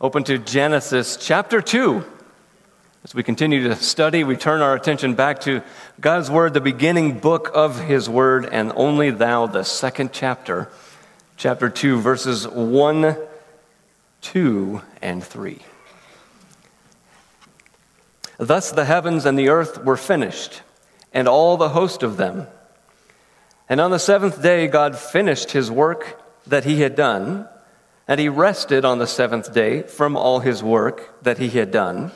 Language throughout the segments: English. Open to Genesis chapter 2. As we continue to study, we turn our attention back to God's Word, the beginning book of His Word, and Only Thou, the second chapter. Chapter 2, verses 1, 2, and 3. Thus the heavens and the earth were finished, and all the host of them. And on the seventh day God finished His work that He had done, and He rested on the seventh day from all His work that He had done.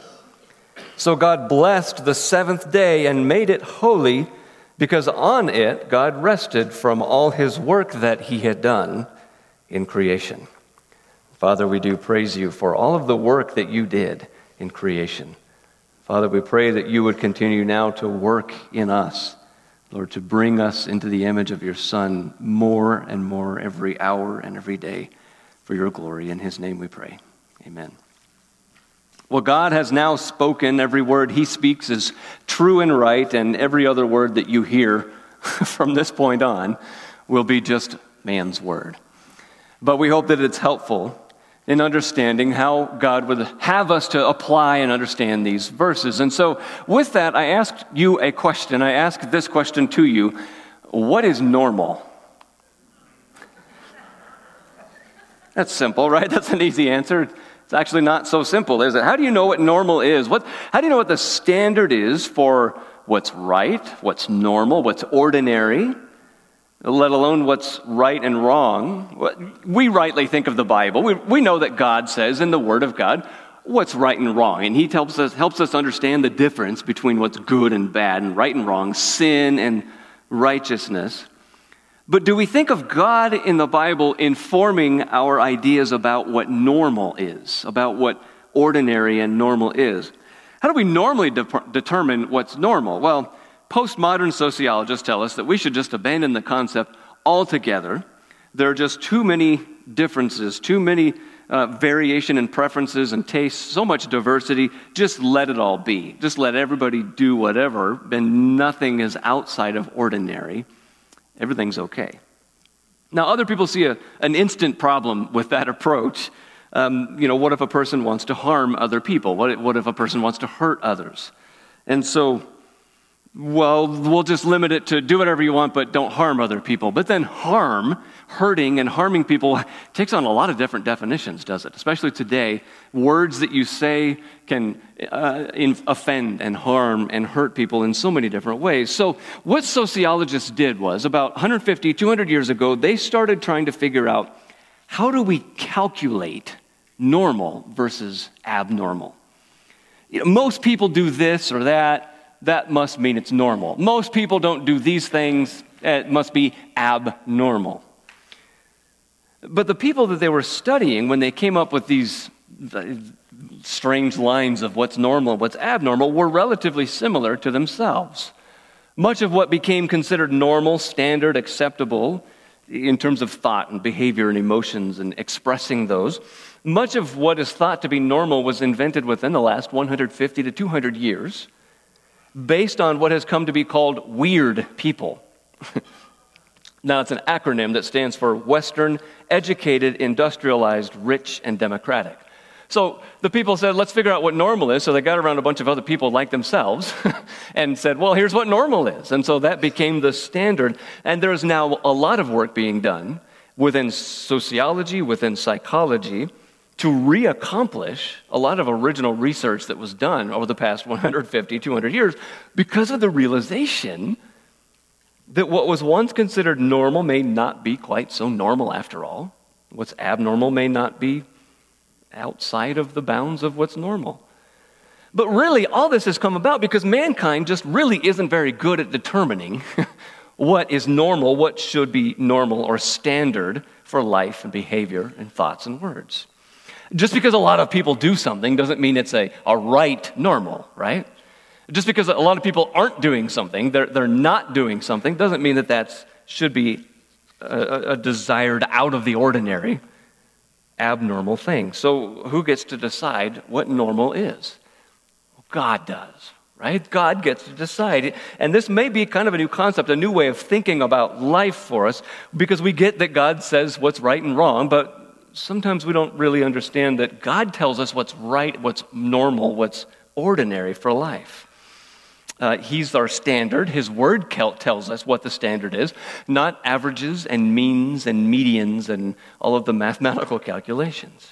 So God blessed the seventh day and made it holy, because on it God rested from all His work that He had done in creation. Father, we do praise You for all of the work that You did in creation. Father, we pray that You would continue now to work in us, Lord, to bring us into the image of Your Son more and more every hour and every day for Your glory. In His name we pray. Amen. Well, God has now spoken. Every word He speaks is true and right, and every other word that you hear from this point on will be just man's word. But we hope that it's helpful in understanding how God would have us to apply and understand these verses. And so with that, I asked you a question. I asked this question to you. What is normal? That's simple, right? That's an easy answer. It's actually not so simple, is it? How do you know what normal is? How do you know what the standard is for what's right, what's normal, what's ordinary, let alone what's right and wrong? We rightly think of the Bible. We know that God says in the Word of God what's right and wrong, and He helps us understand the difference between what's good and bad and right and wrong, sin and righteousness. But do we think of God in the Bible informing our ideas about what normal is, about what ordinary and normal is? How do we normally determine what's normal? Well, postmodern sociologists tell us that we should just abandon the concept altogether. There are just too many differences, too many variation in preferences and tastes, so much diversity. Just let it all be. Just let everybody do whatever, and nothing is outside of ordinary. Everything's okay. Now, other people see an instant problem with that approach. What if a person wants to harm other people? What if a person wants to hurt others? And so, well, we'll just limit it to do whatever you want, but don't harm other people. But then hurting and harming people takes on a lot of different definitions, does it? Especially today, words that you say can offend and harm and hurt people in so many different ways. So what sociologists did was, about 150, 200 years ago, they started trying to figure out, how do we calculate normal versus abnormal? Most people do this or that. That must mean it's normal. Most people don't do these things. It must be abnormal. But the people that they were studying, when they came up with these strange lines of what's normal and what's abnormal, were relatively similar to themselves. Much of what became considered normal, standard, acceptable in terms of thought and behavior and emotions and expressing those, much of what is thought to be normal was invented within the last 150 to 200 years, based on what has come to be called weird people. Now, it's an acronym that stands for Western, Educated, Industrialized, Rich, and Democratic. So the people said, let's figure out what normal is. So they got around a bunch of other people like themselves and said, well, here's what normal is. And so that became the standard. And there is now a lot of work being done within sociology, within psychology, to reaccomplish a lot of original research that was done over the past 150, 200 years because of the realization that what was once considered normal may not be quite so normal after all. What's abnormal may not be outside of the bounds of what's normal. But really, all this has come about because mankind just really isn't very good at determining what is normal, what should be normal or standard for life and behavior and thoughts and words. Just because a lot of people do something doesn't mean it's a right normal, right? Just because a lot of people aren't doing something, they're not doing something, doesn't mean that that should be a desired out of the ordinary, abnormal thing. So who gets to decide what normal is? Well, God does, right? God gets to decide. And this may be kind of a new concept, a new way of thinking about life for us, because we get that God says what's right and wrong, but sometimes we don't really understand that God tells us what's right, what's normal, what's ordinary for life. He's our standard. His word tells us what the standard is, not averages and means and medians and all of the mathematical calculations.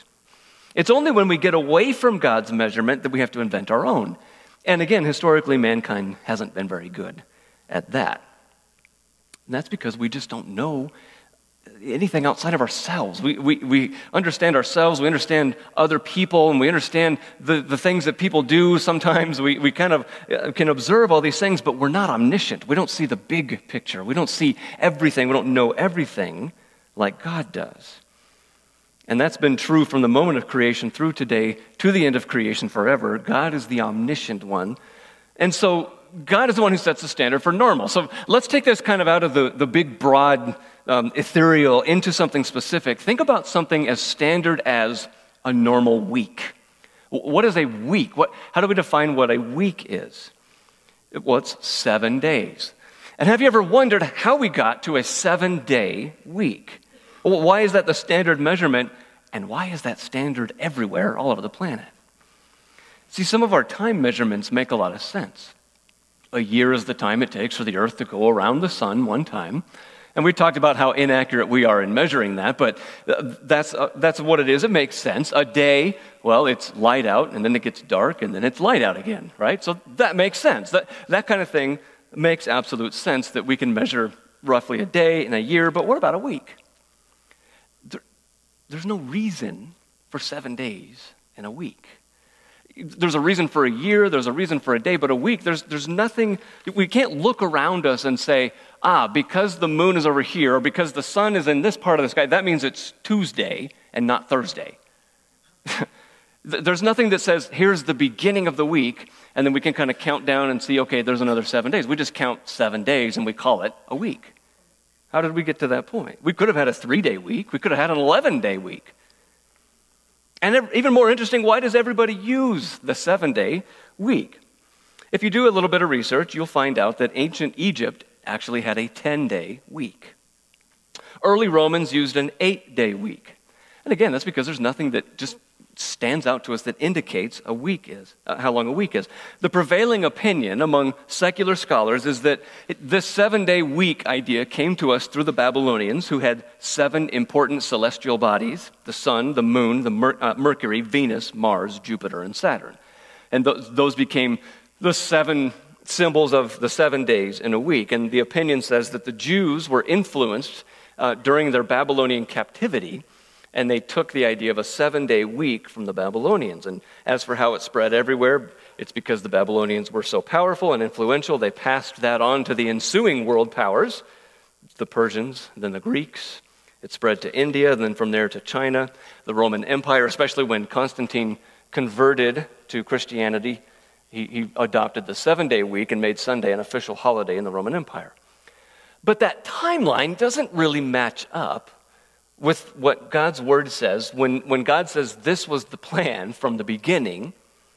It's only when we get away from God's measurement that we have to invent our own. And again, historically, mankind hasn't been very good at that. And that's because we just don't know anything outside of ourselves. We understand ourselves, we understand other people, and we understand the things that people do sometimes. We kind of can observe all these things, but we're not omniscient. We don't see the big picture. We don't see everything. We don't know everything like God does. And that's been true from the moment of creation through today to the end of creation forever. God is the omniscient one. And so God is the one who sets the standard for normal. So let's take this kind of out of the big, broad, ethereal into something specific. Think about something as standard as a normal week. What is a week? How do we define what a week is? Well, it's 7 days. And have you ever wondered how we got to a 7-day week? Well, why is that the standard measurement? And why is that standard everywhere all over the planet? See, some of our time measurements make a lot of sense. A year is the time it takes for the Earth to go around the sun one time. And we talked about how inaccurate we are in measuring that, but that's what it is. It makes sense. A day, well, it's light out, and then it gets dark, and then it's light out again, right? So that makes sense. That kind of thing makes absolute sense, that we can measure roughly a day and a year, but what about a week? There's no reason for 7 days in a week. There's a reason for a year, there's a reason for a day, but a week, there's nothing. We can't look around us and say, because the moon is over here, or because the sun is in this part of the sky, that means it's Tuesday and not Thursday. There's nothing that says, here's the beginning of the week, and then we can kind of count down and see, okay, there's another 7 days. We just count 7 days and we call it a week. How did we get to that point? We could have had a 3-day week. We could have had an 11-day week. And even more interesting, why does everybody use the 7-day week? If you do a little bit of research, you'll find out that ancient Egypt actually had a 10-day week. Early Romans used an 8-day week. And again, that's because there's nothing that just stands out to us that indicates a week is, how long a week is. The prevailing opinion among secular scholars is that this 7-day week idea came to us through the Babylonians, who had 7 important celestial bodies: the sun, the moon, the Mercury, Venus, Mars, Jupiter, and Saturn. And those became the 7 symbols of the 7 days in a week. And the opinion says that the Jews were influenced during their Babylonian captivity, and they took the idea of a 7-day week from the Babylonians. And as for how it spread everywhere, it's because the Babylonians were so powerful and influential, they passed that on to the ensuing world powers, the Persians, then the Greeks. It spread to India, and then from there to China, the Roman Empire, especially when Constantine converted to Christianity. He adopted the 7-day week and made Sunday an official holiday in the Roman Empire. But that timeline doesn't really match up with what God's word says. When God says this was the plan from the beginning,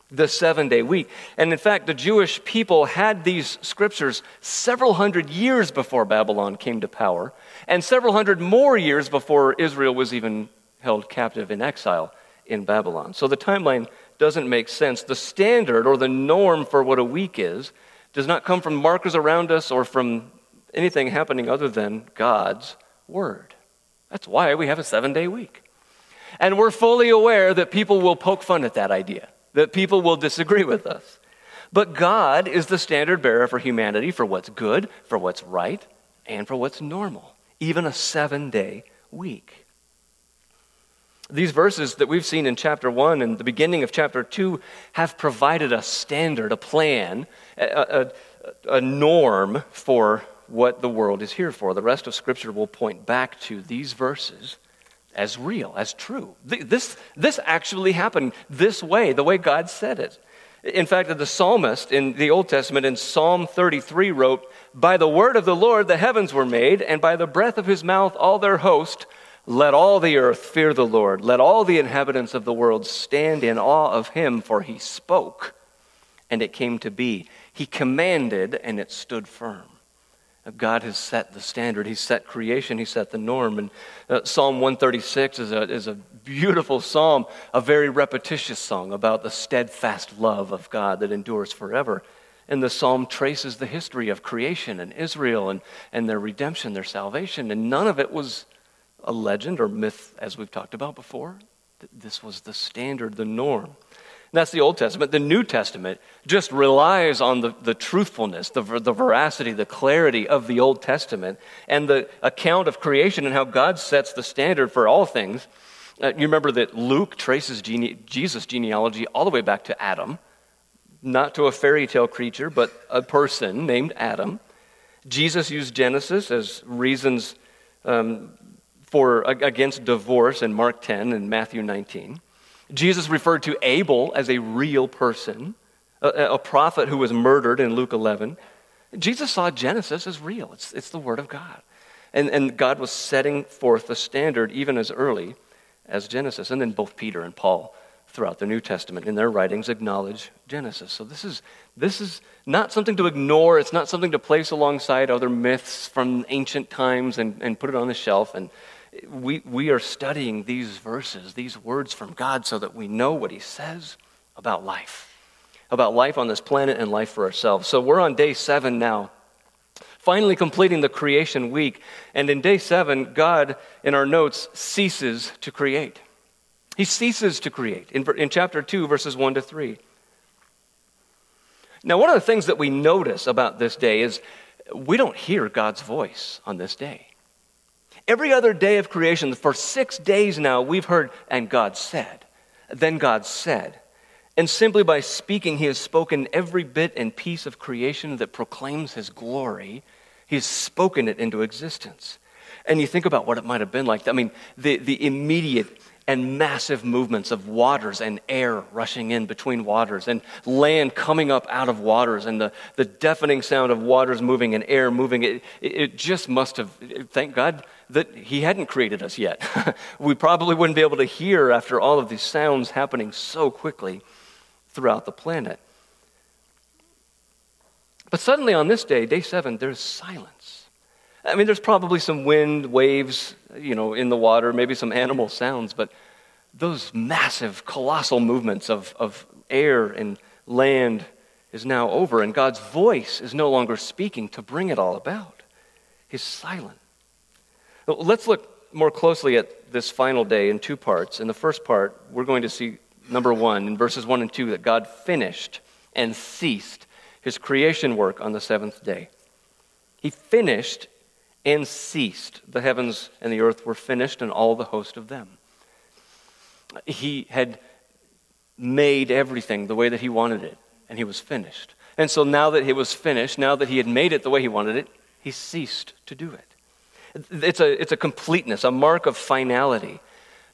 the 7-day week. And in fact, the Jewish people had these scriptures several hundred years before Babylon came to power, and several hundred more years before Israel was even held captive in exile in Babylon. So the timeline doesn't make sense. The standard or the norm for what a week is does not come from markers around us or from anything happening other than God's word. That's why we have a 7-day week. And we're fully aware that people will poke fun at that idea, that people will disagree with us. But God is the standard bearer for humanity, for what's good, for what's right, and for what's normal, even a 7-day week. These verses that we've seen in chapter 1 and the beginning of chapter 2 have provided a standard, a plan, a norm for what the world is here for. The rest of Scripture will point back to these verses as real, as true. This actually happened this way, the way God said it. In fact, the psalmist in the Old Testament in Psalm 33 wrote, "By the word of the Lord the heavens were made, and by the breath of his mouth all their host. Let all the earth fear the Lord. Let all the inhabitants of the world stand in awe of him, for he spoke, and it came to be. He commanded, and it stood firm." God has set the standard. He's set creation. He set the norm. And Psalm 136 is a beautiful psalm, a very repetitious song about the steadfast love of God that endures forever. And the psalm traces the history of creation and Israel and their redemption, their salvation. And none of it was a legend or myth, as we've talked about before. This was the standard, the norm. That's the Old Testament. The New Testament just relies on the truthfulness, the veracity, the clarity of the Old Testament and the account of creation and how God sets the standard for all things. You remember that Luke traces Jesus' genealogy all the way back to Adam, not to a fairy tale creature, but a person named Adam. Jesus used Genesis as reasons against divorce in Mark 10 and Matthew 19. Jesus referred to Abel as a real person, a prophet who was murdered in Luke 11. Jesus saw Genesis as real. It's the Word of God. And God was setting forth the standard even as early as Genesis. And then both Peter and Paul throughout the New Testament in their writings acknowledge Genesis. So this is not something to ignore. It's not something to place alongside other myths from ancient times and put it on the shelf. And we are studying these verses, these words from God, so that we know what he says about life on this planet and life for ourselves. So we're on day 7 now, finally completing the creation week. And in day 7, God, in our notes, ceases to create. He ceases to create in chapter 2, verses 1 to 3. Now, one of the things that we notice about this day is we don't hear God's voice on this day. Every other day of creation, for 6 days now, we've heard, and God said, then God said. And simply by speaking, he has spoken every bit and piece of creation that proclaims his glory. He has spoken it into existence. And you think about what it might have been like. I mean, the immediate and massive movements of waters and air rushing in between waters and land coming up out of waters and the deafening sound of waters moving and air moving. It just must have, thank God that he hadn't created us yet. We probably wouldn't be able to hear after all of these sounds happening so quickly throughout the planet. But suddenly on this day, day 7, there's silence. I mean, there's probably some wind, waves, in the water, maybe some animal sounds, but those massive, colossal movements of air and land is now over, and God's voice is no longer speaking to bring it all about. He's silent. Let's look more closely at this final day in two parts. In the first part, we're going to see, number 1, in verses 1 and 2, that God finished and ceased his creation work on the 7th day. He finished and ceased. The heavens and the earth were finished, and all the host of them. He had made everything the way that he wanted it, and he was finished. And so now that it was finished, now that he had made it the way he wanted it, he ceased to do it. It's a completeness, a mark of finality.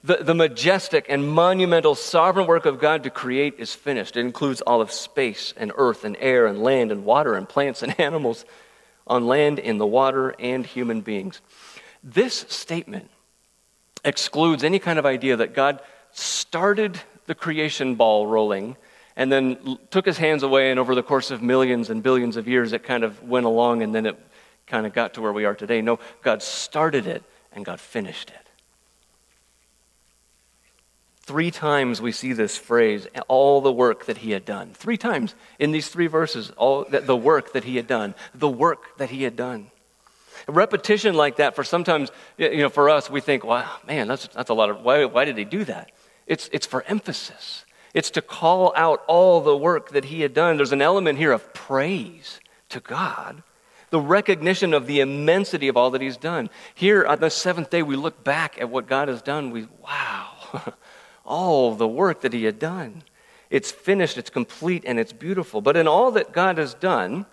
The majestic and monumental sovereign work of God to create is finished. It includes all of space and earth and air and land and water and plants and animals, on land, in the water, and human beings. This statement excludes any kind of idea that God started the creation ball rolling and then took his hands away, and over the course of millions and billions of years, it kind of went along and then it kind of got to where we are today. No, God started it and God finished it. 3 times we see this phrase, all the work that he had done. 3 times in these 3 verses, the work that he had done, the work that he had done. A repetition like that for sometimes, for us, we think, wow, man, that's a lot of, why did he do that? It's for emphasis. It's to call out all the work that he had done. There's an element here of praise to God, the recognition of the immensity of all that he's done. Here on the 7th day, we look back at what God has done. Wow. All the work that he had done. It's finished, it's complete, and it's beautiful. But in all that God has done,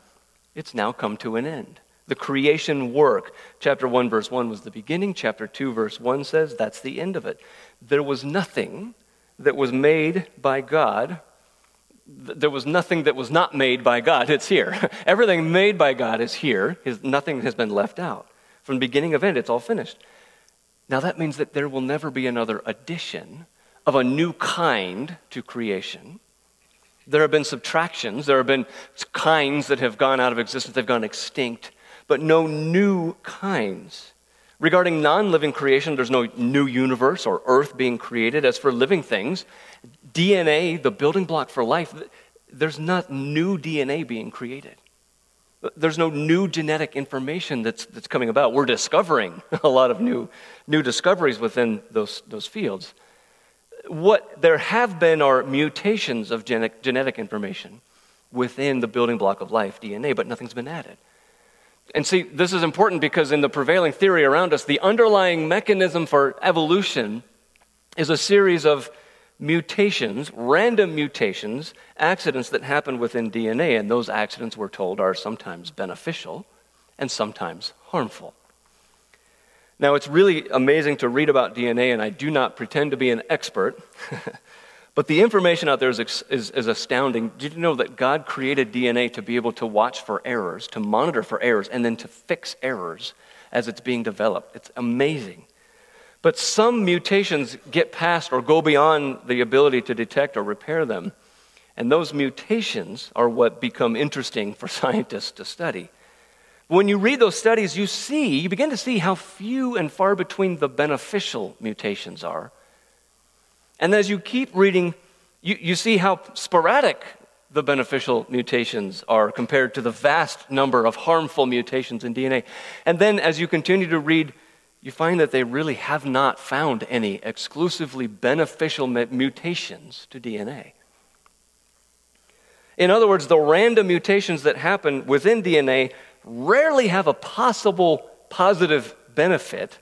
it's now come to an end. The creation work. Chapter 1, verse 1 was the beginning. Chapter 2, verse 1 says that's the end of it. There was nothing that was made by God. There was nothing that was not made by God. It's here. Everything made by God is here. Nothing has been left out. From beginning of end, it's all finished. Now that means that there will never be another addition of a new kind to creation. There have been subtractions. There have been kinds that have gone out of existence. They've gone extinct. but no new kinds. Regarding non-living creation, there's no new universe or earth being created. As for living things, DNA, the building block for life, there's not new DNA being created. There's no new genetic information that's coming about. We're discovering a lot of new discoveries within those fields. What there have been are mutations of genetic information within the building block of life, DNA, but nothing's been added. And see, this is important because in the prevailing theory around us, the underlying mechanism for evolution is a series of mutations, random mutations, accidents that happen within DNA, and those accidents, we're told, are sometimes beneficial and sometimes harmful. Now, it's really amazing to read about DNA, and I do not pretend to be an expert, but the information out there is astounding. Did you know that God created DNA to be able to watch for errors, to monitor for errors, and then to fix errors as it's being developed? It's amazing. But some mutations get past or go beyond the ability to detect or repair them. And those mutations are what become interesting for scientists to study. When you read those studies, you begin to see how few and far between the beneficial mutations are. And as you keep reading, you see how sporadic the beneficial mutations are compared to the vast number of harmful mutations in DNA. And then as you continue to read, you find that they really have not found any exclusively beneficial mutations to DNA. In other words, the random mutations that happen within DNA rarely have a possible positive benefit.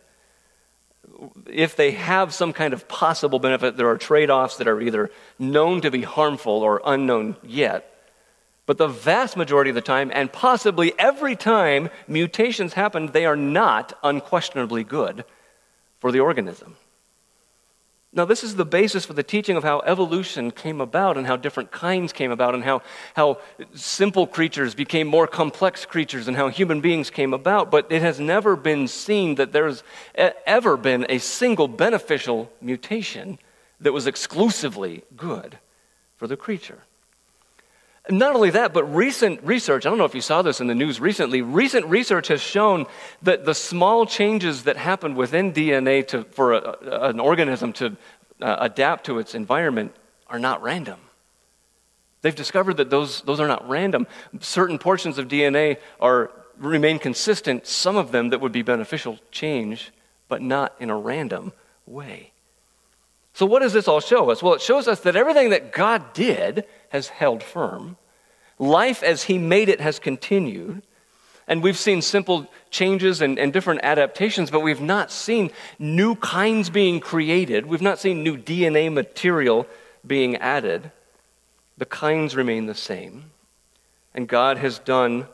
If they have some kind of possible benefit, there are trade-offs that are either known to be harmful or unknown yet. But the vast majority of the time, and possibly every time mutations happen, they are not unquestionably good for the organism. Now, this is the basis for the teaching of how evolution came about and how different kinds came about and how simple creatures became more complex creatures and how human beings came about. But it has never been seen that there's ever been a single beneficial mutation that was exclusively good for the creature. Not only that, but recent research, I don't know if you saw this in the news recently, recent research has shown that the small changes that happen within DNA for an organism to adapt to its environment are not random. They've discovered that those are not random. Certain portions of DNA remain consistent, some of them that would be beneficial change, but not in a random way. So what does this all show us? Well, it shows us that everything that God did has held firm. Life as he made it has continued. And we've seen simple changes and different adaptations, but we've not seen new kinds being created. We've not seen new DNA material being added. The kinds remain the same. And God has done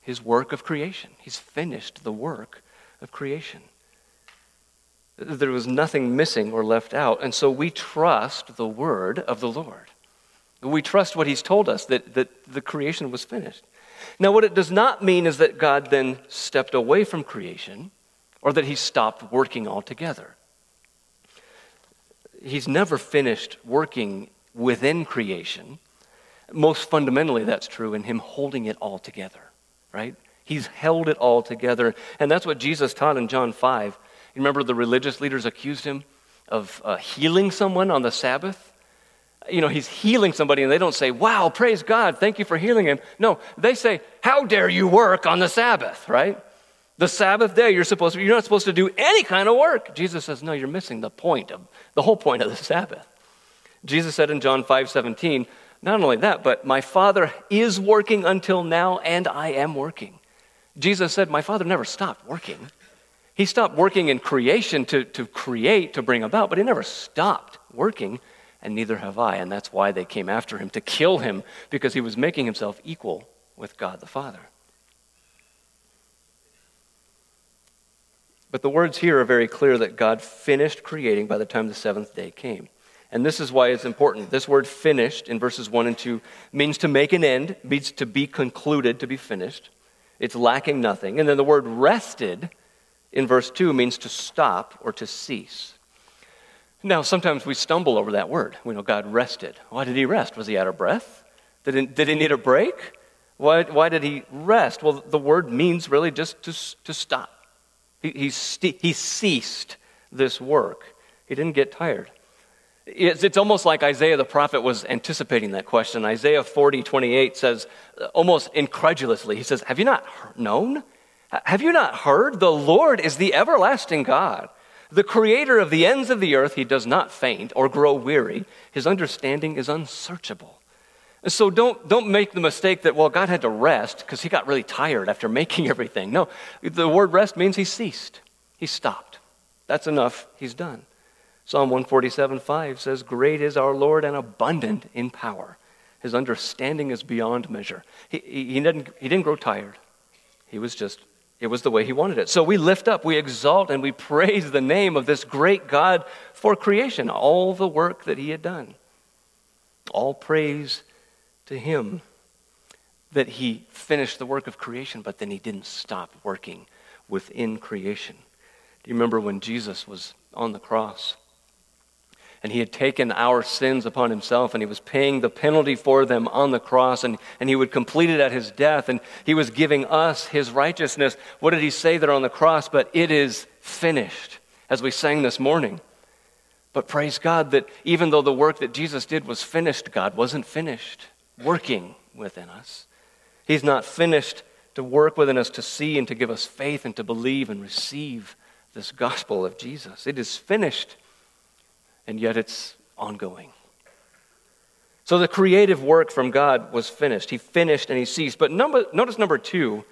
his work of creation. He's finished the work of creation. There was nothing missing or left out, and so we trust the word of the Lord. We trust what he's told us, that the creation was finished. Now, what it does not mean is that God then stepped away from creation or that he stopped working altogether. He's never finished working within creation. Most fundamentally, that's true in him holding it all together, right? He's held it all together, and that's what Jesus taught in John 5. You remember the religious leaders accused him of healing someone on the Sabbath? You know, he's healing somebody, and they don't say, wow, praise God, thank you for healing him. No, they say, how dare you work on the Sabbath, right? The Sabbath day, you're not supposed to do any kind of work. Jesus says, no, you're missing the whole point of the Sabbath. Jesus said in John 5:17, not only that, but my Father is working until now, and I am working. Jesus said, my Father never stopped working. He stopped working in creation to create, to bring about, but he never stopped working, and neither have I. And that's why they came after him, to kill him, because he was making himself equal with God the Father. But the words here are very clear that God finished creating by the time the seventh day came. And this is why it's important. This word finished in verses 1 and 2 means to make an end, means to be concluded, to be finished. It's lacking nothing. And then the word rested in verse 2 means to stop or to cease. Now, sometimes we stumble over that word. We know God rested. Why did he rest? Was he out of breath? Did he need a break? Why did he rest? Well, the word means really just to stop. He ceased this work. He didn't get tired. It's almost like Isaiah the prophet was anticipating that question. Isaiah 40:28 says, almost incredulously, he says, have you not known? Have you not heard? The Lord is the everlasting God, the creator of the ends of the earth. He does not faint or grow weary. His understanding is unsearchable. So don't make the mistake that, well, God had to rest because he got really tired after making everything. No, the word rest means he ceased. He stopped. That's enough. He's done. Psalm 147:5 says, great is our Lord and abundant in power. His understanding is beyond measure. He didn't grow tired. He was just, it was the way he wanted it. So we lift up, we exalt, and we praise the name of this great God for creation, all the work that he had done. All praise to him that he finished the work of creation, but then he didn't stop working within creation. Do you remember when Jesus was on the cross and he had taken our sins upon himself and he was paying the penalty for them on the cross, and he would complete it at his death, and he was giving us his righteousness? What did he say there on the cross? But it is finished, as we sang this morning. But praise God that even though the work that Jesus did was finished, God wasn't finished working within us. He's not finished to work within us, to see and to give us faith and to believe and receive this gospel of Jesus. It is finished, and yet it's ongoing. So the creative work from God was finished. He finished and he ceased. But notice number two,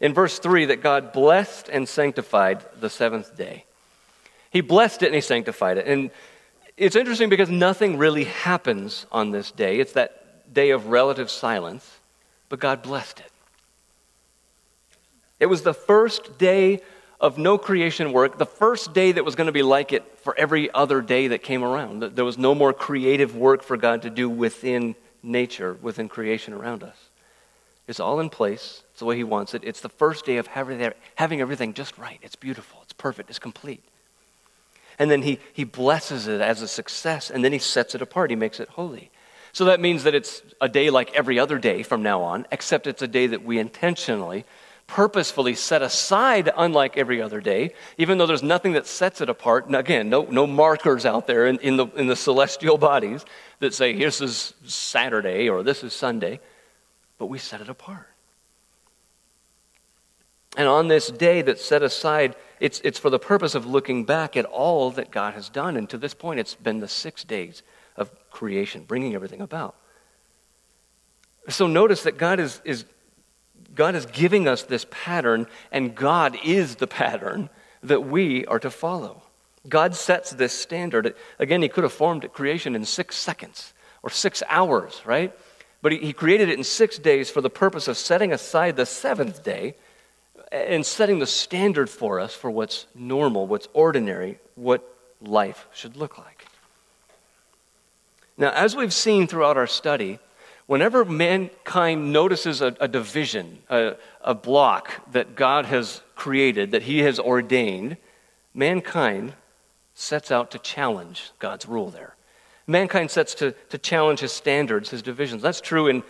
in verse 3, that God blessed and sanctified the seventh day. He blessed it and he sanctified it. And it's interesting because nothing really happens on this day. It's that day of relative silence, but God blessed it. It was the first day of no creation work, the first day that was going to be like it for every other day that came around. There was no more creative work for God to do within nature, within creation around us. It's all in place. It's the way he wants it. It's the first day of having everything just right. It's beautiful. It's perfect. It's complete. And then he blesses it as a success, and then he sets it apart. He makes it holy. So that means that it's a day like every other day from now on, except it's a day that we intentionally, purposefully set aside, unlike every other day, even though there's nothing that sets it apart. And again, no markers out there in the celestial bodies that say, this is Saturday or this is Sunday, but we set it apart. And on this day that's set aside, it's for the purpose of looking back at all that God has done. And to this point, it's been the 6 days of creation, bringing everything about. So notice that God is giving us this pattern, and God is the pattern that we are to follow. God sets this standard. Again, he could have formed creation in 6 seconds or 6 hours, right? But he created it in 6 days for the purpose of setting aside the seventh day and setting the standard for us for what's normal, what's ordinary, what life should look like. Now, as we've seen throughout our study, whenever mankind notices a division, a block that God has created, that he has ordained, mankind sets out to challenge God's rule there. Mankind sets to challenge his standards, his divisions. That's true, and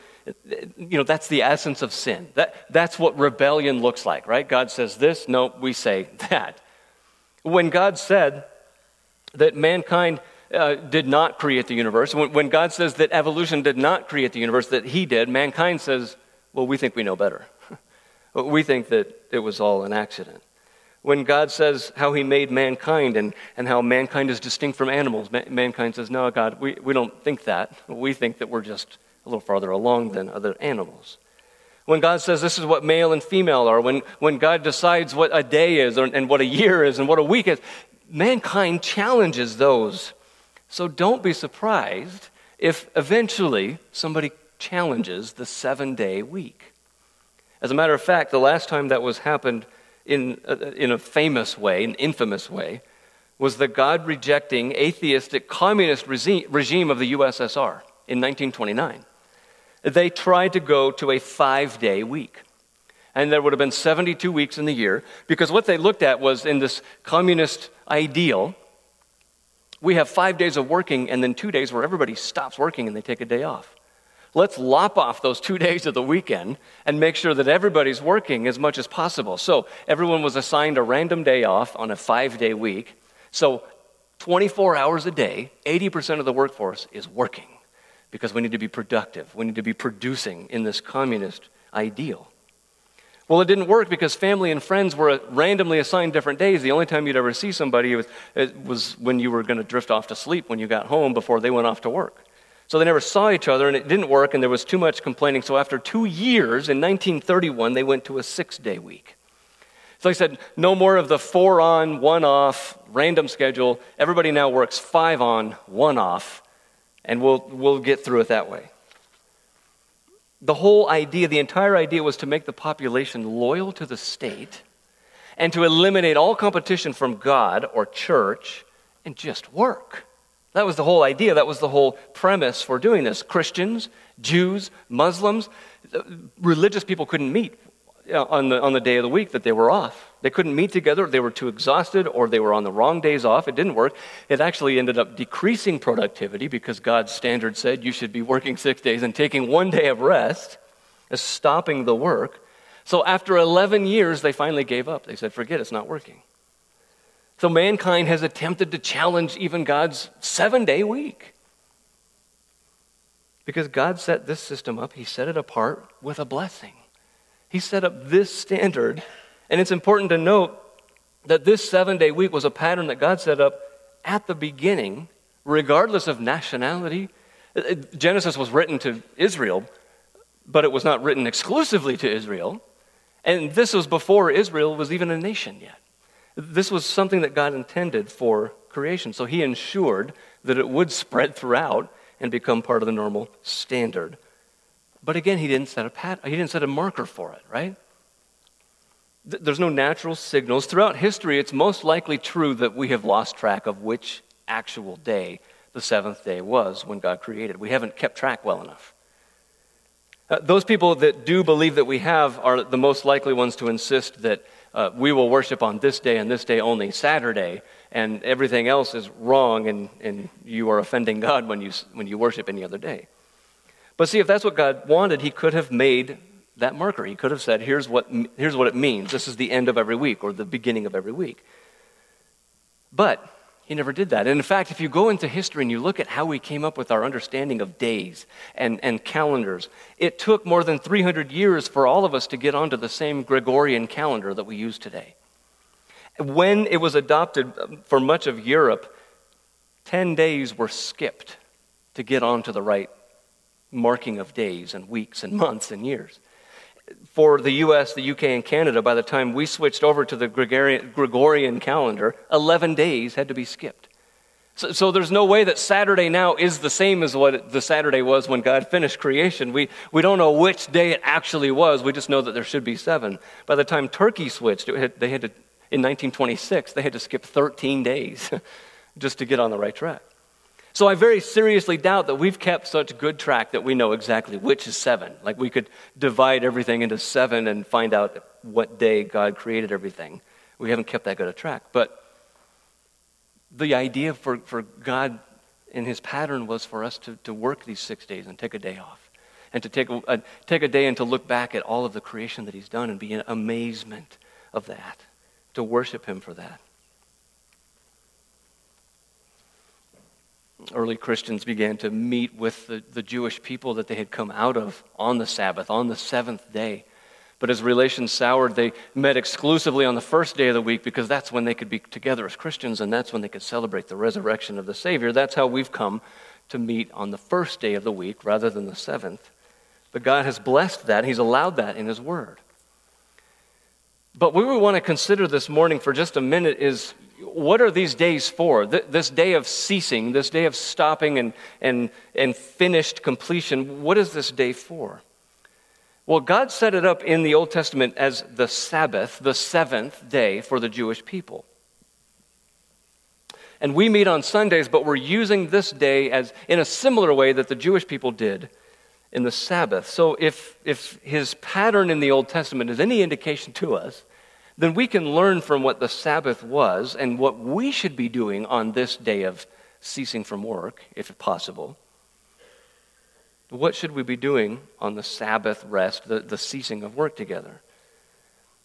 that's the essence of sin. That's what rebellion looks like, right? God says this, no, we say that. When God said that mankind did not create the universe, when God says that evolution did not create the universe, that he did, mankind says, well, we think we know better. We think that it was all an accident. When God says how he made mankind and how mankind is distinct from animals, mankind says, no, God, we don't think that. We think that we're just a little farther along than other animals. When God says this is what male and female are, when God decides what a day is and what a year is and what a week is, mankind challenges those. So don't be surprised if eventually somebody challenges the 7-day week. As a matter of fact, the last time that was happened in a famous way, an infamous way, was the God-rejecting, atheistic, communist regime of the USSR in 1929. They tried to go to a 5-day week. And there would have been 72 weeks in the year, because what they looked at was, in this communist ideal, we have 5 days of working and then 2 days where everybody stops working and they take a day off. Let's lop off those 2 days of the weekend and make sure that everybody's working as much as possible. So everyone was assigned a random day off on a 5-day week. So 24 hours a day, 80% of the workforce is working because we need to be productive. We need to be producing in this communist ideal. Well, it didn't work because family and friends were randomly assigned different days. The only time you'd ever see somebody was when you were going to drift off to sleep when you got home before they went off to work. So they never saw each other, and it didn't work, and there was too much complaining. So after 2 years, in 1931, they went to a 6-day week. So I said, no more of the 4-on, 1-off, random schedule. Everybody now works 5-on, 1-off, and we'll get through it that way. The whole idea, the entire idea was to make the population loyal to the state and to eliminate all competition from God or church and just work. That was the whole idea. That was the whole premise for doing this. Christians, Jews, Muslims, religious people couldn't meet on the day of the week that they were off. They couldn't meet together. They were too exhausted, or they were on the wrong days off. It didn't work. It actually ended up decreasing productivity because God's standard said you should be working 6 days and taking 1 day of rest, as stopping the work. So after 11 years, they finally gave up. They said, forget it, it's not working. So mankind has attempted to challenge even God's 7-day week. Because God set this system up, he set it apart with a blessing. He set up this standard, and it's important to note that this 7-day week was a pattern that God set up at the beginning, regardless of nationality. Genesis was written to Israel, but it was not written exclusively to Israel, and this was before Israel was even a nation yet. This was something that God intended for creation, so he ensured that it would spread throughout and become part of the normal standard. But again, he didn't set a marker for it, right? There's no natural signals. Throughout history, it's most likely true that we have lost track of which actual day the seventh day was when God created. We haven't kept track well enough. Those people that do believe that we have are the most likely ones to insist that we will worship on this day and this day only, Saturday, and everything else is wrong, and you are offending God when you worship any other day. But see, if that's what God wanted, he could have made that marker. He could have said, here's what it means. This is the end of every week or the beginning of every week. But he never did that. And in fact, if you go into history and you look at how we came up with our understanding of days and calendars, it took more than 300 years for all of us to get onto the same Gregorian calendar that we use today. When it was adopted for much of Europe, 10 days were skipped to get onto the right marking of days and weeks and months and years. For the U.S., the U.K., and Canada, by the time we switched over to the Gregorian calendar, 11 days had to be skipped. So there's no way that Saturday now is the same as what the Saturday was when God finished creation. We don't know which day it actually was. We just know that there should be 7. By the time Turkey switched, in 1926, they had to skip 13 days just to get on the right track. So I very seriously doubt that we've kept such good track that we know exactly which is 7. Like we could divide everything into 7 and find out what day God created everything. We haven't kept that good a track. But the idea for God in his pattern was for us to work these 6 days and take a day off. And to take a day and to look back at all of the creation that he's done and be in amazement of that. To worship him for that. Early Christians began to meet with the Jewish people that they had come out of on the Sabbath, on the seventh day. But as relations soured, they met exclusively on the first day of the week because that's when they could be together as Christians and that's when they could celebrate the resurrection of the Savior. That's how we've come to meet on the first day of the week rather than the seventh. But God has blessed that. He's allowed that in his word. But what we want to consider this morning for just a minute is, what are these days for? This day of ceasing, this day of stopping and finished completion, what is this day for? Well, God set it up in the Old Testament as the Sabbath, the seventh day for the Jewish people. And we meet on Sundays, but we're using this day as in a similar way that the Jewish people did in the Sabbath. So if his pattern in the Old Testament is any indication to us, then we can learn from what the Sabbath was and what we should be doing on this day of ceasing from work, if possible. What should we be doing on the Sabbath rest, the ceasing of work together?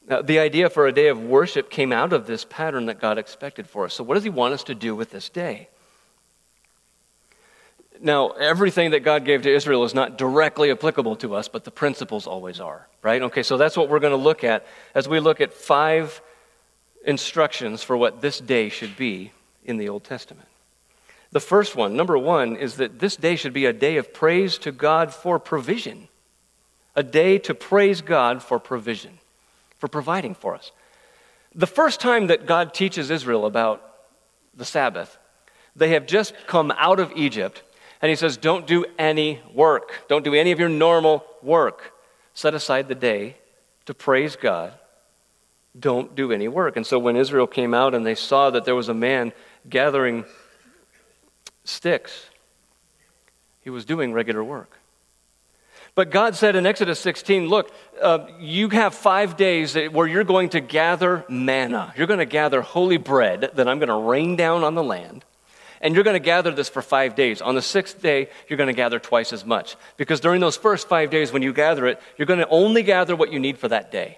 Now, the idea for a day of worship came out of this pattern that God expected for us. So what does he want us to do with this day? Now, everything that God gave to Israel is not directly applicable to us, but the principles always are, right? Okay, so that's what we're going to look at as we look at 5 instructions for what this day should be in the Old Testament. The first one, number 1, is that this day should be a day of praise to God for provision. A day to praise God for provision, for providing for us. The first time that God teaches Israel about the Sabbath, they have just come out of Egypt, and he says, don't do any work. Don't do any of your normal work. Set aside the day to praise God. Don't do any work. And so when Israel came out and they saw that there was a man gathering sticks, he was doing regular work. But God said in Exodus 16, look, you have 5 days where you're going to gather manna. You're going to gather holy bread that I'm going to rain down on the land. And you're going to gather this for 5 days. On the 6th day, you're going to gather twice as much. Because during those first 5 days when you gather it, you're going to only gather what you need for that day.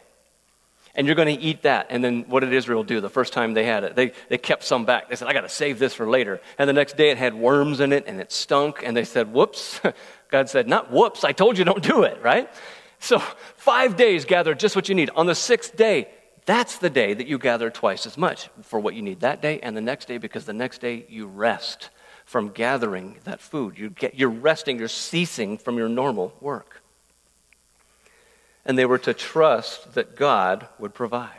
And you're going to eat that. And then what did Israel do the first time they had it? They kept some back. They said, I got to save this for later. And the next day it had worms in it and it stunk. And they said, whoops. God said, not whoops. I told you don't do it, right? So 5 days gather just what you need. On the 6th day, that's the day that you gather twice as much for what you need that day and the next day, because the next day you rest from gathering that food. You're resting, you're ceasing from your normal work. And they were to trust that God would provide.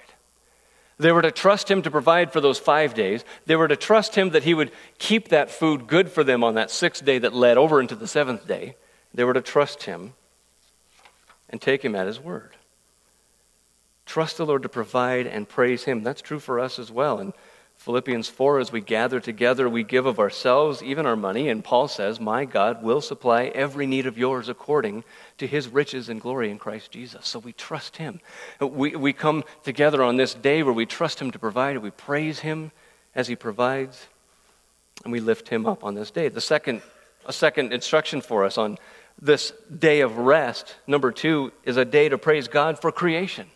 They were to trust him to provide for those 5 days. They were to trust him that he would keep that food good for them on that 6th day that led over into the 7th day. They were to trust him and take him at his word. Trust the Lord to provide and praise him. That's true for us as well. In Philippians 4, as we gather together, we give of ourselves, even our money. And Paul says, my God will supply every need of yours according to his riches and glory in Christ Jesus. So we trust him. We come together on this day where we trust him to provide. We praise him as he provides. And we lift him up on this day. A second instruction for us on this day of rest, number 2, is a day to praise God for creation.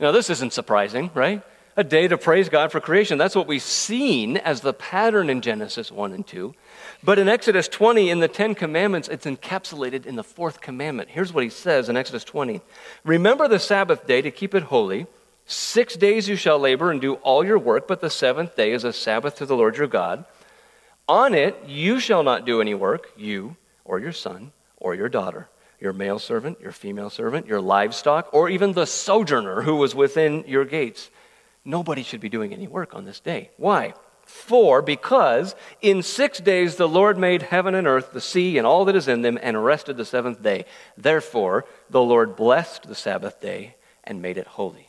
Now, this isn't surprising, right? A day to praise God for creation. That's what we've seen as the pattern in Genesis 1 and 2. But in Exodus 20, in the 10 commandments, it's encapsulated in the 4th commandment. Here's what he says in Exodus 20. Remember the Sabbath day to keep it holy. 6 days you shall labor and do all your work, but the 7th day is a Sabbath to the Lord your God. On it you shall not do any work, you or your son or your daughter, your male servant, your female servant, your livestock, or even the sojourner who was within your gates. Nobody should be doing any work on this day. Why? Because in 6 days the Lord made heaven and earth, the sea, and all that is in them, and rested the 7th day. Therefore, the Lord blessed the Sabbath day and made it holy.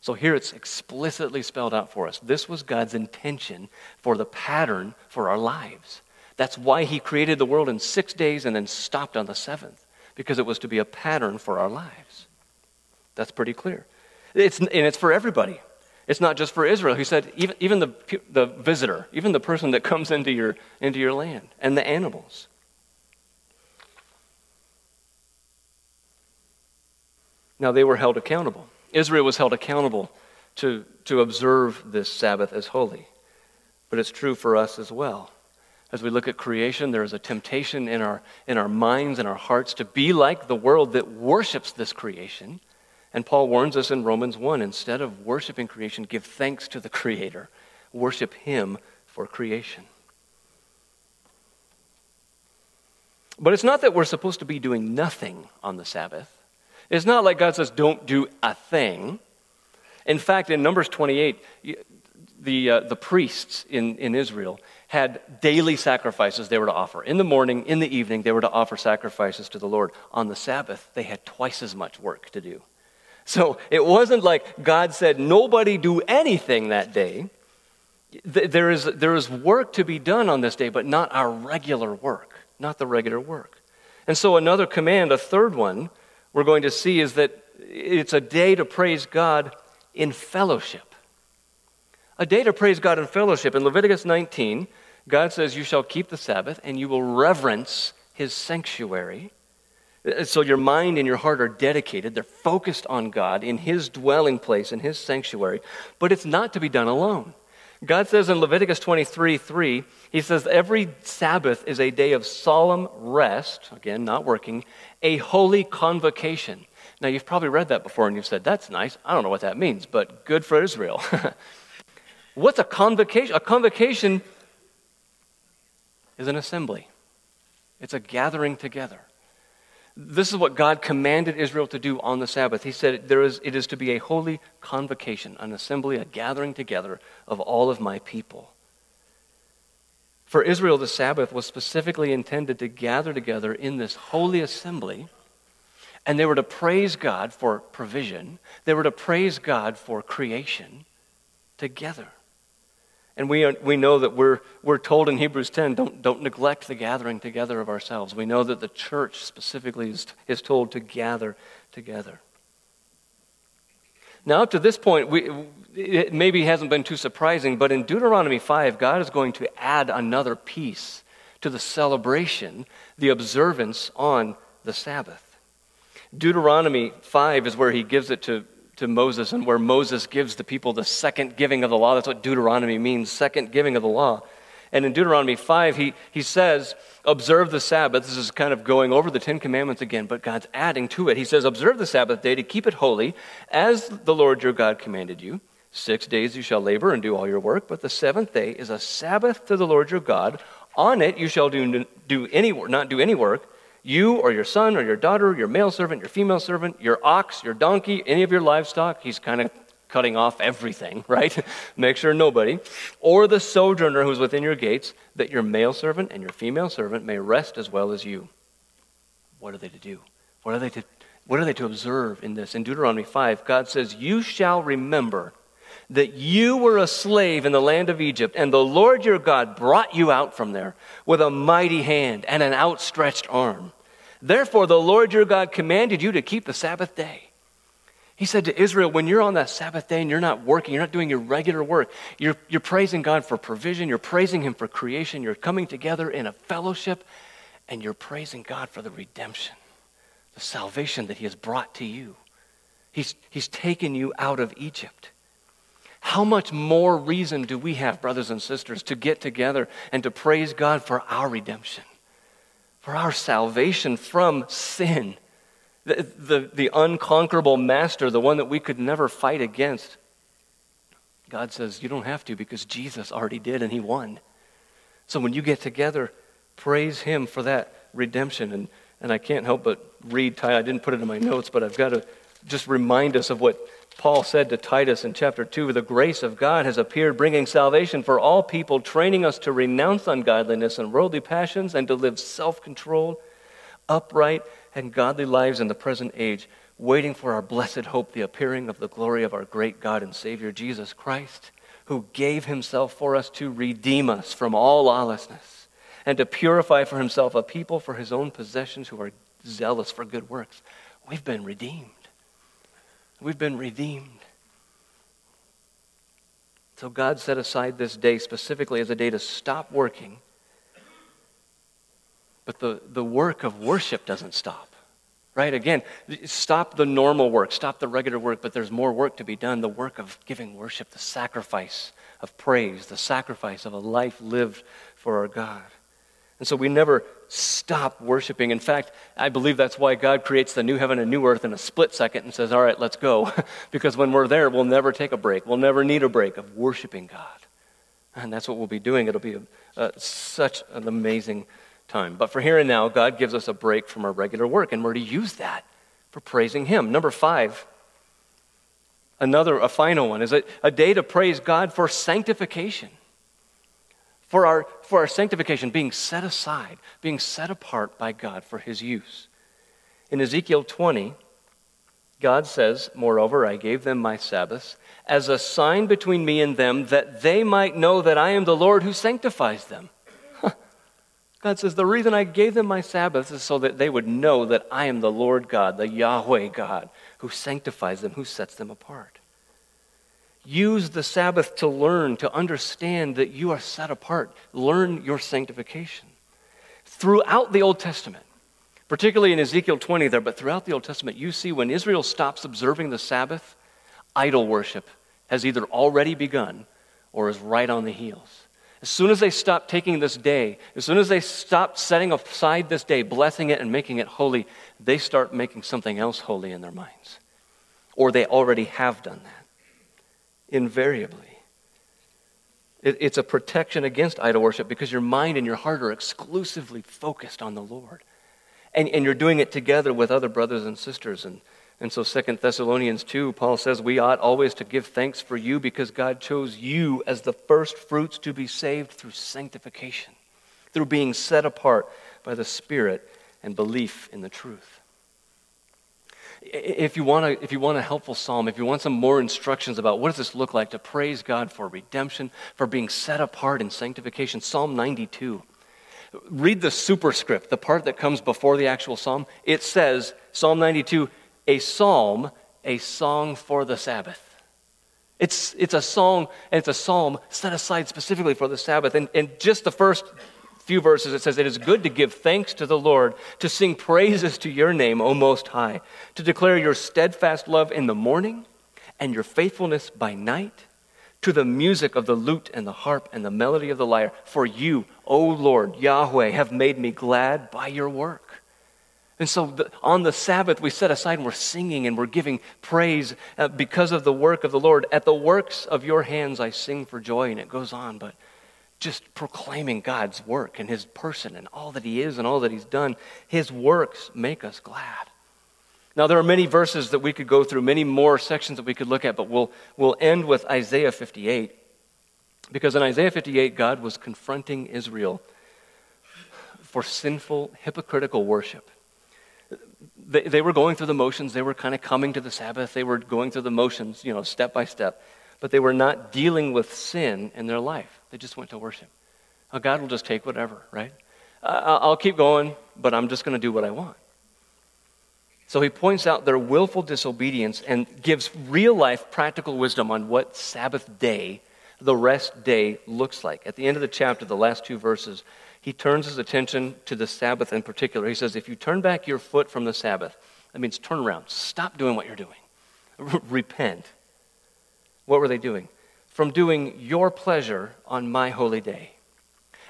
So here it's explicitly spelled out for us. This was God's intention for the pattern for our lives. That's why he created the world in 6 days and then stopped on the 7th. Because it was to be a pattern for our lives. That's pretty clear. It's for everybody. It's not just for Israel. He said, even the visitor, even the person that comes into your land, and the animals. Now, they were held accountable. Israel was held accountable to observe this Sabbath as holy. But it's true for us as well. As we look at creation, there is a temptation in our minds and our hearts to be like the world that worships this creation. And Paul warns us in Romans 1, instead of worshiping creation, give thanks to the Creator. Worship him for creation. But it's not that we're supposed to be doing nothing on the Sabbath. It's not like God says, don't do a thing. In fact, in Numbers 28, the priests in Israel had daily sacrifices they were to offer. In the morning, in the evening, they were to offer sacrifices to the Lord. On the Sabbath, they had twice as much work to do. So it wasn't like God said, nobody do anything that day. There is work to be done on this day, but not our regular work, not the regular work. And so another command, a third one we're going to see, is that it's a day to praise God in fellowship. A day to praise God in fellowship. In Leviticus 19, God says, you shall keep the Sabbath and you will reverence his sanctuary So your mind and your heart are dedicated. They're focused on God in His dwelling place, in His sanctuary. But it's not to be done alone. God says in Leviticus 23:3, He says, every Sabbath is a day of solemn rest, again, not working, a holy convocation. Now, you've probably read that before and you've said, that's nice. I don't know what that means, but good for Israel. What's a convocation? A convocation is an assembly. It's a gathering together. This is what God commanded Israel to do on the Sabbath. He said, it is to be a holy convocation, an assembly, a gathering together of all of my people. For Israel, the Sabbath was specifically intended to gather together in this holy assembly, and they were to praise God for provision. They were to praise God for creation together. And we know that we're told in Hebrews 10, don't neglect the gathering together of ourselves. We know that the church specifically is told to gather together. Now, up to this point, it maybe hasn't been too surprising, but in Deuteronomy 5, God is going to add another piece to the celebration, the observance on the Sabbath. Deuteronomy 5 is where he gives it to Moses, and where Moses gives the people the second giving of the law. That's what Deuteronomy means, second giving of the law. And in Deuteronomy 5, he says, observe the Sabbath. This is kind of going over the Ten Commandments again, but God's adding to it. He says, observe the Sabbath day to keep it holy, as the Lord your God commanded you. 6 days you shall labor and do all your work, but the seventh day is a Sabbath to the Lord your God. On it you shall not do any work, you or your son or your daughter, your male servant, your female servant, your ox, your donkey, any of your livestock. He's kind of cutting off everything, right? Make sure nobody. Or the sojourner who's within your gates, that your male servant and your female servant may rest as well as you. What are they to do? What are they to observe in this? In Deuteronomy 5, God says, you shall remember that you were a slave in the land of Egypt, and the Lord your God brought you out from there with a mighty hand and an outstretched arm. Therefore, the Lord your God commanded you to keep the Sabbath day. He said to Israel, when you're on that Sabbath day and you're not working, you're not doing your regular work, you're praising God for provision, you're praising Him for creation, you're coming together in a fellowship, and you're praising God for the redemption, the salvation that He has brought to you. He's taken you out of Egypt. How much more reason do we have, brothers and sisters, to get together and to praise God for our redemption, for our salvation from sin, the unconquerable master, the one that we could never fight against. God says, you don't have to, because Jesus already did and He won. So when you get together, praise Him for that redemption. And I can't help but read, I didn't put it in my notes, but I've got to just remind us of what Paul said to Titus in chapter 2, the grace of God has appeared, bringing salvation for all people, training us to renounce ungodliness and worldly passions and to live self-controlled, upright, and godly lives in the present age, waiting for our blessed hope, the appearing of the glory of our great God and Savior, Jesus Christ, who gave Himself for us to redeem us from all lawlessness and to purify for Himself a people for His own possessions who are zealous for good works. We've been redeemed. We've been redeemed. So God set aside this day specifically as a day to stop working. But the work of worship doesn't stop, right? Again, stop the normal work, stop the regular work, but there's more work to be done. The work of giving worship, the sacrifice of praise, the sacrifice of a life lived for our God. And so we never stop worshiping. In fact, I believe that's why God creates the new heaven and new earth in a split second and says, all right, let's go. Because when we're there, we'll never take a break. We'll never need a break of worshiping God. And that's what we'll be doing. It'll be such an amazing time. But for here and now, God gives us a break from our regular work, and we're to use that for praising Him. Number 5, a final one, is a day to praise God for sanctification. For our sanctification, being set aside, being set apart by God for His use. In Ezekiel 20, God says, moreover, I gave them my Sabbaths as a sign between me and them, that they might know that I am the Lord who sanctifies them. God says, the reason I gave them my Sabbaths is so that they would know that I am the Lord God, the Yahweh God, who sanctifies them, who sets them apart. Use the Sabbath to learn, to understand that you are set apart. Learn your sanctification. Throughout the Old Testament, particularly in Ezekiel 20 there, but throughout the Old Testament, you see when Israel stops observing the Sabbath, idol worship has either already begun or is right on the heels. As soon as they stop taking this day, as soon as they stop setting aside this day, blessing it and making it holy, they start making something else holy in their minds. Or they already have done that. Invariably. It's a protection against idol worship because your mind and your heart are exclusively focused on the Lord. And you're doing it together with other brothers and sisters. And so 2 Thessalonians 2, Paul says, we ought always to give thanks for you because God chose you as the first fruits to be saved through sanctification, through being set apart by the Spirit and belief in the truth. If you want a helpful psalm, if you want some more instructions about what does this look like to praise God for redemption, for being set apart in sanctification, Psalm 92. Read the superscript, the part that comes before the actual psalm. It says, Psalm 92, a psalm, a song for the Sabbath. It's a song, and it's a psalm set aside specifically for the Sabbath. And just the first few verses, it says, it is good to give thanks to the Lord, to sing praises to your name, O Most High, to declare your steadfast love in the morning and your faithfulness by night, to the music of the lute and the harp and the melody of the lyre. For you, O Lord, Yahweh, have made me glad by your work. And so on the Sabbath, we set aside and we're singing and we're giving praise because of the work of the Lord. At the works of your hands, I sing for joy. And it goes on, but just proclaiming God's work and his person and all that he is and all that he's done. His works make us glad. Now, there are many verses that we could go through, many more sections that we could look at, but we'll end with Isaiah 58. Because in Isaiah 58, God was confronting Israel for sinful, hypocritical worship. They were going through the motions. They were kind of coming to the Sabbath. They were going through the motions, you know, step by step. But they were not dealing with sin in their life. They just went to worship. Oh, God will just take whatever, right? I'll keep going, but I'm just going to do what I want. So he points out their willful disobedience and gives real-life practical wisdom on what Sabbath day, the rest day, looks like. At the end of the chapter, the last two verses, he turns his attention to the Sabbath in particular. He says, if you turn back your foot from the Sabbath, that means turn around, stop doing what you're doing, repent. What were they doing? From doing your pleasure on my holy day,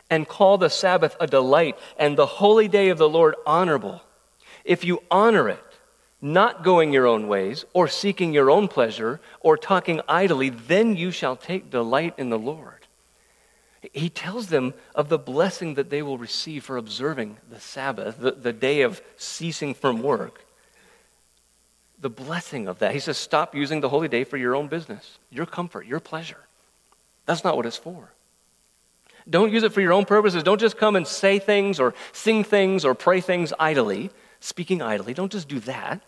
and call the Sabbath a delight and the holy day of the Lord honorable. If you honor it, not going your own ways or seeking your own pleasure or talking idly, then you shall take delight in the Lord. He tells them of the blessing that they will receive for observing the Sabbath, the day of ceasing from work. The blessing of that. He says, stop using the holy day for your own business, your comfort, your pleasure. That's not what it's for. Don't use it for your own purposes. Don't just come and say things or sing things or pray things idly, speaking idly. Don't just do that.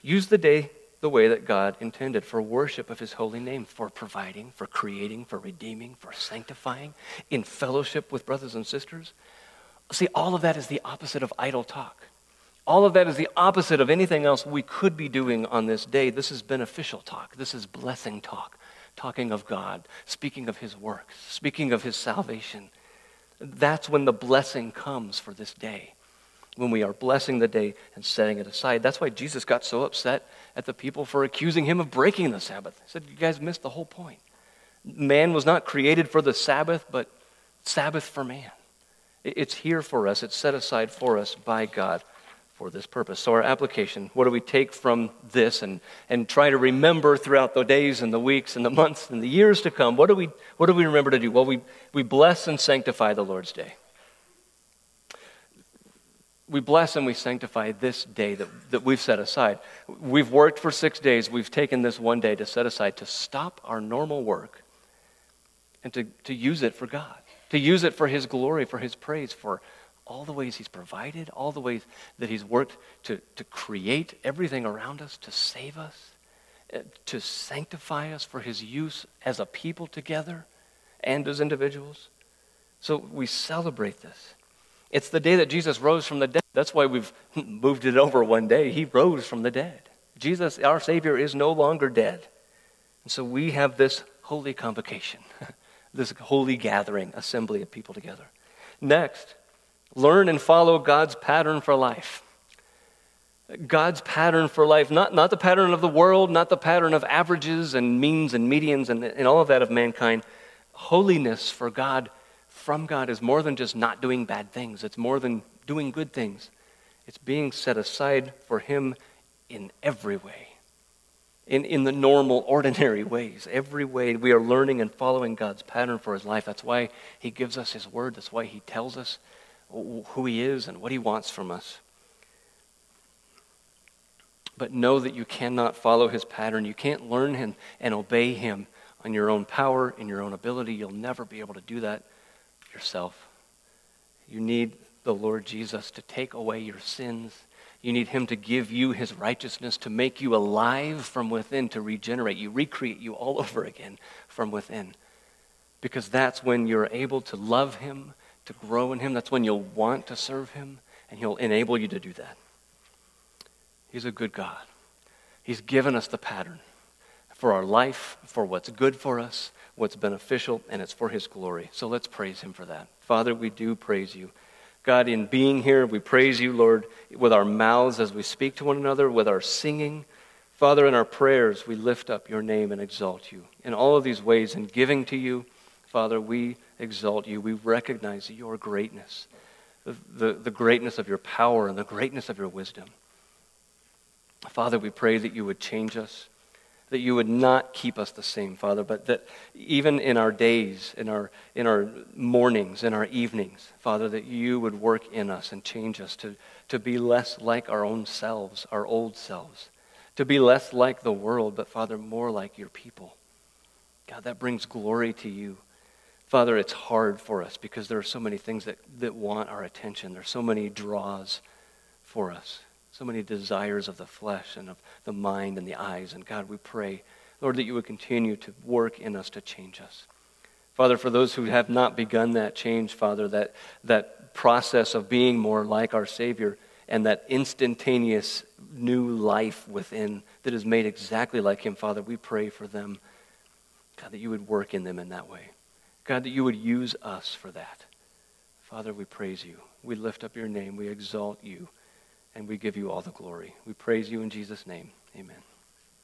Use the day the way that God intended for worship of his holy name, for providing, for creating, for redeeming, for sanctifying, in fellowship with brothers and sisters. See, all of that is the opposite of idle talk. All of that is the opposite of anything else we could be doing on this day. This is beneficial talk. This is blessing talk, talking of God, speaking of his works, speaking of his salvation. That's when the blessing comes for this day, when we are blessing the day and setting it aside. That's why Jesus got so upset at the people for accusing him of breaking the Sabbath. He said, you guys missed the whole point. Man was not created for the Sabbath, but Sabbath for man. It's here for us. It's set aside for us by God for this purpose. So our application, what do we take from this and try to remember throughout the days and the weeks and the months and the years to come? What do we remember to do? Well, we bless and sanctify the Lord's day. We bless and we sanctify this day that we've set aside. We've worked for 6 days. We've taken this one day to set aside to stop our normal work and to use it for God, to use it for his glory, for his praise, for all the ways he's provided, all the ways that he's worked to create everything around us, to save us, to sanctify us for his use as a people together and as individuals. So we celebrate this. It's the day that Jesus rose from the dead. That's why we've moved it over one day. He rose from the dead. Jesus, our Savior, is no longer dead. And so we have this holy convocation, this holy gathering, assembly of people together. Next, learn and follow God's pattern for life. God's pattern for life, not the pattern of the world, not the pattern of averages and means and medians and all of that of mankind. Holiness for God, from God, is more than just not doing bad things. It's more than doing good things. It's being set aside for Him in every way, in the normal, ordinary ways. Every way we are learning and following God's pattern for His life. That's why He gives us His word. That's why He tells us who He is and what He wants from us. But know that you cannot follow His pattern. You can't learn Him and obey Him on your own power, in your own ability. You'll never be able to do that yourself. You need the Lord Jesus to take away your sins. You need Him to give you His righteousness, to make you alive from within, to regenerate you, recreate you all over again from within. Because that's when you're able to love Him, to grow in Him. That's when you'll want to serve Him, and He'll enable you to do that. He's a good God. He's given us the pattern for our life, for what's good for us, what's beneficial, and it's for His glory. So let's praise Him for that. Father, we do praise You. God, in being here, we praise You, Lord, with our mouths as we speak to one another, with our singing. Father, in our prayers, we lift up Your name and exalt You. In all of these ways, in giving to You, Father, we exalt You. We recognize Your greatness, the greatness of Your power and the greatness of Your wisdom. Father, we pray that You would change us, that You would not keep us the same, Father, but that even in our days, in our mornings, in our evenings, Father, that You would work in us and change us to be less like our own selves, our old selves, to be less like the world, but Father, more like Your people. God, that brings glory to You. Father, it's hard for us because there are so many things that want our attention. There's so many draws for us. So many desires of the flesh and of the mind and the eyes. And God, we pray, Lord, that You would continue to work in us to change us. Father, for those who have not begun that change, Father, that process of being more like our Savior and that instantaneous new life within that is made exactly like Him, Father, we pray for them, God, that You would work in them in that way. God, that You would use us for that. Father, we praise You. We lift up Your name. We exalt You. And we give You all the glory. We praise You in Jesus' name. Amen.